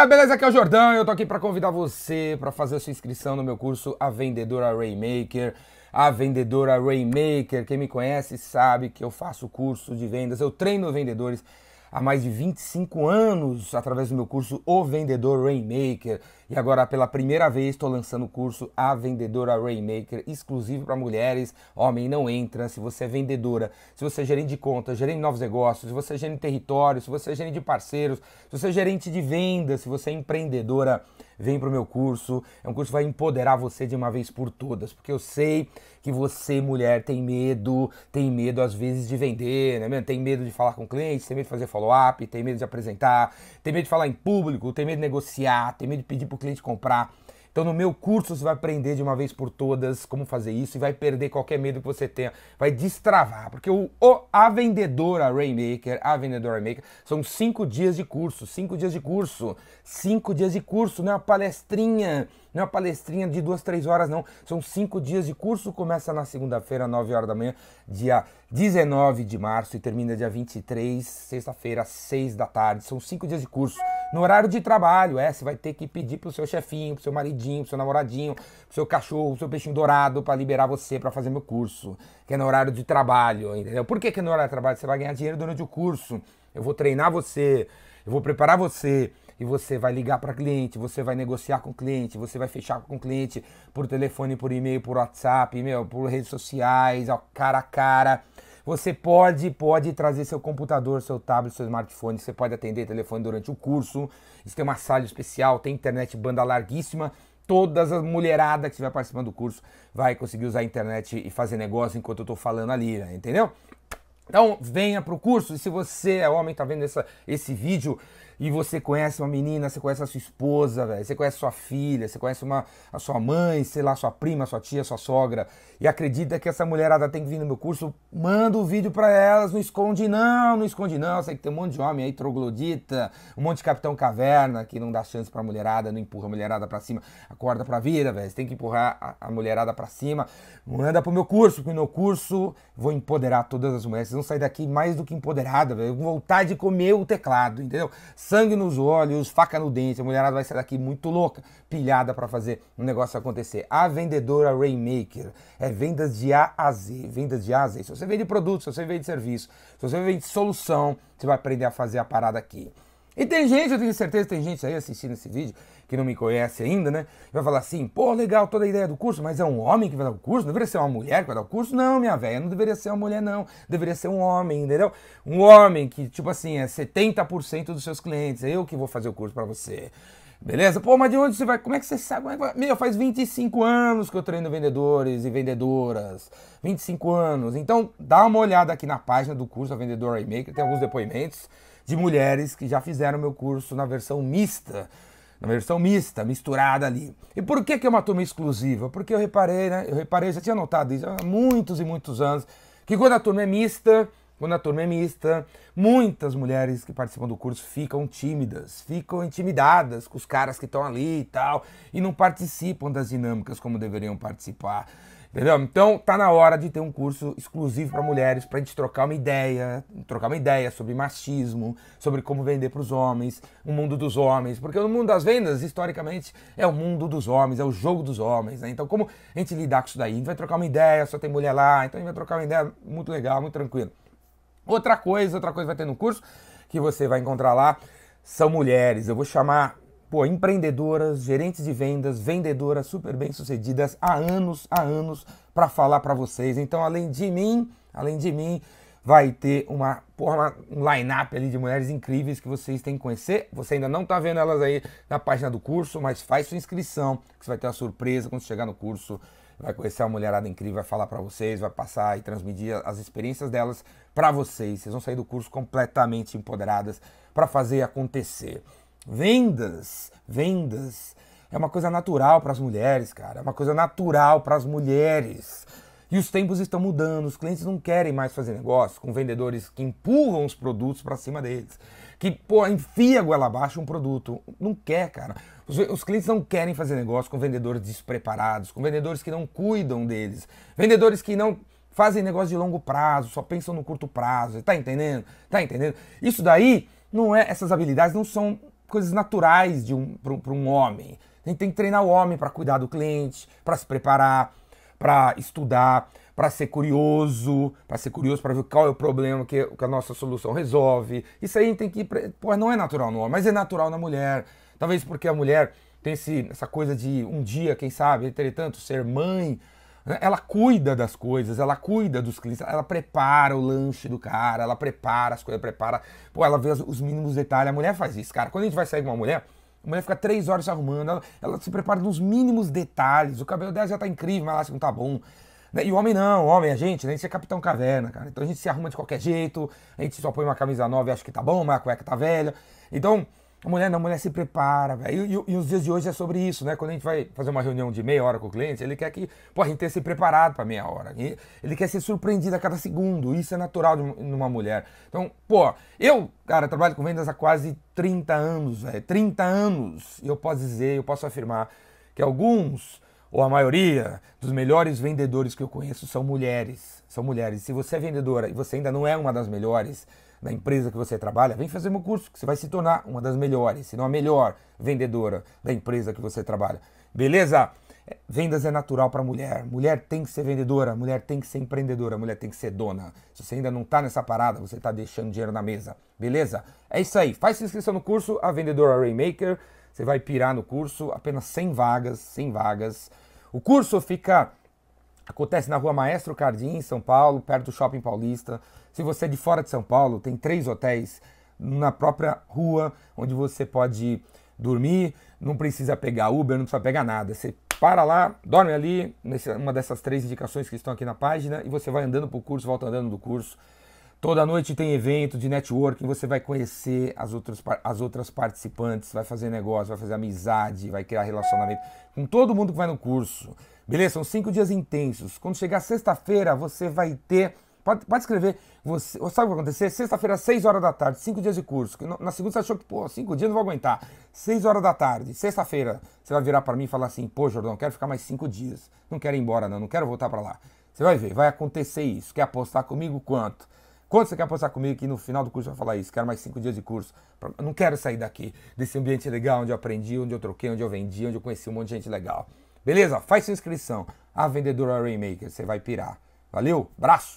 galera, beleza? Aqui é o Jordão e eu tô aqui para convidar você para fazer a sua inscrição no meu curso A Vendedora Rainmaker. A Vendedora Rainmaker, quem me conhece sabe que eu faço curso de vendas, eu treino vendedores há mais de 25 anos através do meu curso O Vendedor Rainmaker. E agora, pela primeira vez, estou lançando o curso A Vendedora Rainmaker, exclusivo para mulheres. Homem, não entra. Se você é vendedora, se você é gerente de contas, gerente de novos negócios, se você é gerente de território, se você é gerente de parceiros, se você é gerente de vendas, se você é empreendedora, vem para o meu curso. É um curso que vai empoderar você de uma vez por todas, porque eu sei que você, mulher, tem medo às vezes de vender, né, mesmo? Tem medo de falar com clientes, tem medo de fazer follow-up, tem medo de apresentar, tem medo de falar em público, tem medo de negociar, tem medo de pedir para o cliente comprar. Então no meu curso você vai aprender de uma vez por todas como fazer isso e vai perder qualquer medo que você tenha, vai destravar, porque a Vendedora Rainmaker, são 5 dias de curso, 5 dias de curso, não é uma palestrinha, não é uma palestrinha de 2, 3 horas não, são 5 dias de curso, começa na segunda-feira, 9h da manhã, dia 19 de março e termina dia 23, sexta-feira, 6 da tarde, são 5 dias de curso. No horário de trabalho, você vai ter que pedir pro seu chefinho, pro seu maridinho, pro seu namoradinho, pro seu cachorro, pro seu peixinho dourado para liberar você para fazer meu curso, que é no horário de trabalho, entendeu? Por que que no horário de trabalho? Você vai ganhar dinheiro durante o curso, eu vou treinar você, eu vou preparar você, e você vai ligar para cliente, você vai negociar com o cliente, você vai fechar com o cliente por telefone, por e-mail, por WhatsApp, por redes sociais, cara a cara. Você pode trazer seu computador, seu tablet, seu smartphone, você pode atender telefone durante o curso, isso tem uma sala especial, tem internet banda larguíssima, todas as mulherada que estiver participando do curso vai conseguir usar a internet e fazer negócio enquanto eu tô falando ali, né? Entendeu? Então venha pro curso, e se você é homem, tá vendo esse vídeo, e você conhece uma menina, você conhece a sua esposa, velho, você conhece sua filha, você conhece a sua mãe, sei lá, sua prima, sua tia, sua sogra, e acredita que essa mulherada tem que vir no meu curso, manda o vídeo pra elas, não esconde não, não esconde não, sei que tem um monte de homem aí, troglodita, um monte de capitão caverna que não dá chance pra mulherada, não empurra a mulherada pra cima, acorda pra vida, velho, você tem que empurrar a mulherada pra cima, manda pro meu curso, porque no meu curso vou empoderar todas as mulheres, vocês vão sair daqui mais do que empoderada, velho, com vontade de comer o teclado, entendeu? Sangue nos olhos, faca no dente, a mulherada vai sair daqui muito louca, pilhada para fazer um negócio acontecer. A Vendedora Rainmaker é vendas de A a Z, vendas de A a Z. Se você vende produto, se você vende serviço, se você vende solução, você vai aprender a fazer a parada aqui. E tem gente, eu tenho certeza, tem gente aí assistindo esse vídeo que não me conhece ainda, né? Vai falar assim, pô, legal toda a ideia do curso, mas é um homem que vai dar o curso? Não deveria ser uma mulher que vai dar o curso? Não, minha velha, não deveria ser uma mulher, não. Deveria ser um homem, entendeu? Um homem que, tipo assim, é 70% dos seus clientes. É eu que vou fazer o curso pra você. Beleza? Pô, mas de onde você vai? Como é que você sabe? Meu, faz 25 anos que eu treino vendedores e vendedoras. 25 anos. Então, dá uma olhada aqui na página do curso da Vendedora Rainmaker. Tem alguns depoimentos de mulheres que já fizeram meu curso na versão mista. Na versão mista, misturada ali. E por que que é uma turma exclusiva? Porque eu reparei, né? Eu reparei, já tinha notado isso há muitos e muitos anos, que quando a turma é mista... muitas mulheres que participam do curso ficam tímidas, ficam intimidadas com os caras que estão ali e tal, e não participam das dinâmicas como deveriam participar, entendeu? Então tá na hora de ter um curso exclusivo para mulheres, pra gente trocar uma ideia sobre machismo, sobre como vender para os homens, o mundo dos homens, porque o mundo das vendas, historicamente, é o mundo dos homens, é o jogo dos homens, né? Então como a gente lidar com isso daí? A gente vai trocar uma ideia, só tem mulher lá, então a gente vai trocar uma ideia muito legal, muito tranquilo. Outra coisa vai ter no curso, que você vai encontrar lá, são mulheres. Eu vou chamar, pô, empreendedoras, gerentes de vendas, vendedoras super bem-sucedidas há anos para falar para vocês. Então, além de mim, vai ter um line-up ali de mulheres incríveis que vocês têm que conhecer. Você ainda não tá vendo elas aí na página do curso, mas faz sua inscrição, que você vai ter uma surpresa quando chegar no curso. Vai conhecer uma mulherada incrível, vai falar pra vocês, vai passar e transmitir as experiências delas pra vocês. Vocês vão sair do curso completamente empoderadas pra fazer acontecer. Vendas é uma coisa natural pras mulheres, cara. É uma coisa natural pras mulheres. E os tempos estão mudando, os clientes não querem mais fazer negócio com vendedores que empurram os produtos pra cima deles. Que, pô, enfia a goela abaixo um produto. Não quer, cara. Os clientes não querem fazer negócio com vendedores despreparados, com vendedores que não cuidam deles, vendedores que não fazem negócio de longo prazo, só pensam no curto prazo. Tá entendendo? Tá entendendo? Isso daí, não é, essas habilidades não são coisas naturais de para um homem. A gente tem que treinar o homem para cuidar do cliente, para se preparar, para estudar, para ser curioso, para ver qual é o problema que a nossa solução resolve. Isso aí a gente tem que... Pô, não é natural no homem, mas é natural na mulher. Talvez porque a mulher tem essa coisa de um dia, quem sabe, entretanto, ser mãe. Ela cuida das coisas, ela cuida dos clientes, ela prepara o lanche do cara, ela prepara as coisas, prepara... Pô, ela vê os mínimos detalhes, a mulher faz isso, cara. Quando a gente vai sair com uma mulher... A mulher fica 3 horas se arrumando, ela se prepara nos mínimos detalhes, o cabelo dela já tá incrível, mas ela acha que não tá bom. Né? E o homem não, o homem, a gente é Capitão Caverna, cara. Então a gente se arruma de qualquer jeito, a gente só põe uma camisa nova e acha que tá bom, mas a cueca tá velha. Então, a mulher não, a mulher se prepara, velho. E os dias de hoje é sobre isso, né? Quando a gente vai fazer uma reunião de meia hora com o cliente, ele quer que, pô, a gente tenha se preparado pra meia hora. Ele quer ser surpreendido a cada segundo. Isso é natural numa mulher. Então, pô, eu, cara, trabalho com vendas há quase 30 anos, velho. 30 anos. E eu posso dizer, eu posso afirmar que alguns, ou a maioria, dos melhores vendedores que eu conheço são mulheres. São mulheres. Se você é vendedora e você ainda não é uma das melhores na empresa que você trabalha, vem fazer meu curso, que você vai se tornar uma das melhores, se não a melhor vendedora da empresa que você trabalha. Beleza? Vendas é natural para mulher. Mulher tem que ser vendedora, mulher tem que ser empreendedora, mulher tem que ser dona. Se você ainda não está nessa parada, você está deixando dinheiro na mesa. Beleza? É isso aí. Faz sua inscrição no curso, A Vendedora Rainmaker. Você vai pirar no curso, apenas 100 vagas, 100 vagas. O curso acontece na rua Maestro Cardim, em São Paulo, perto do Shopping Paulista. Se você é de fora de São Paulo, tem 3 hotéis na própria rua, onde você pode dormir, não precisa pegar Uber, não precisa pegar nada. Você para lá, dorme ali, uma dessas 3 indicações que estão aqui na página, e você vai andando para o curso, volta andando do curso. Toda noite tem evento de networking, você vai conhecer as outras participantes, vai fazer negócio, vai fazer amizade, vai criar relacionamento com todo mundo que vai no curso. Beleza? São 5 dias intensos. Quando chegar sexta-feira, você vai ter... Pode escrever. Você, sabe o que vai acontecer? Sexta-feira, 6 horas da tarde, 5 dias de curso. Na segunda você achou que, pô, 5 dias não vou aguentar. 6 horas da tarde, sexta-feira, você vai virar para mim e falar assim, pô, Jordão, quero ficar mais 5 dias. Não quero ir embora, não quero voltar para lá. Você vai ver, vai acontecer isso. Quer apostar comigo? Quanto? Quando você quer apostar comigo que no final do curso vai falar isso? Quero mais 5 dias de curso. Eu não quero sair daqui, desse ambiente legal onde eu aprendi, onde eu troquei, onde eu vendi, onde eu conheci um monte de gente legal. Beleza? Faz sua inscrição. A Vendedora Rainmaker. Você vai pirar. Valeu? Abraço!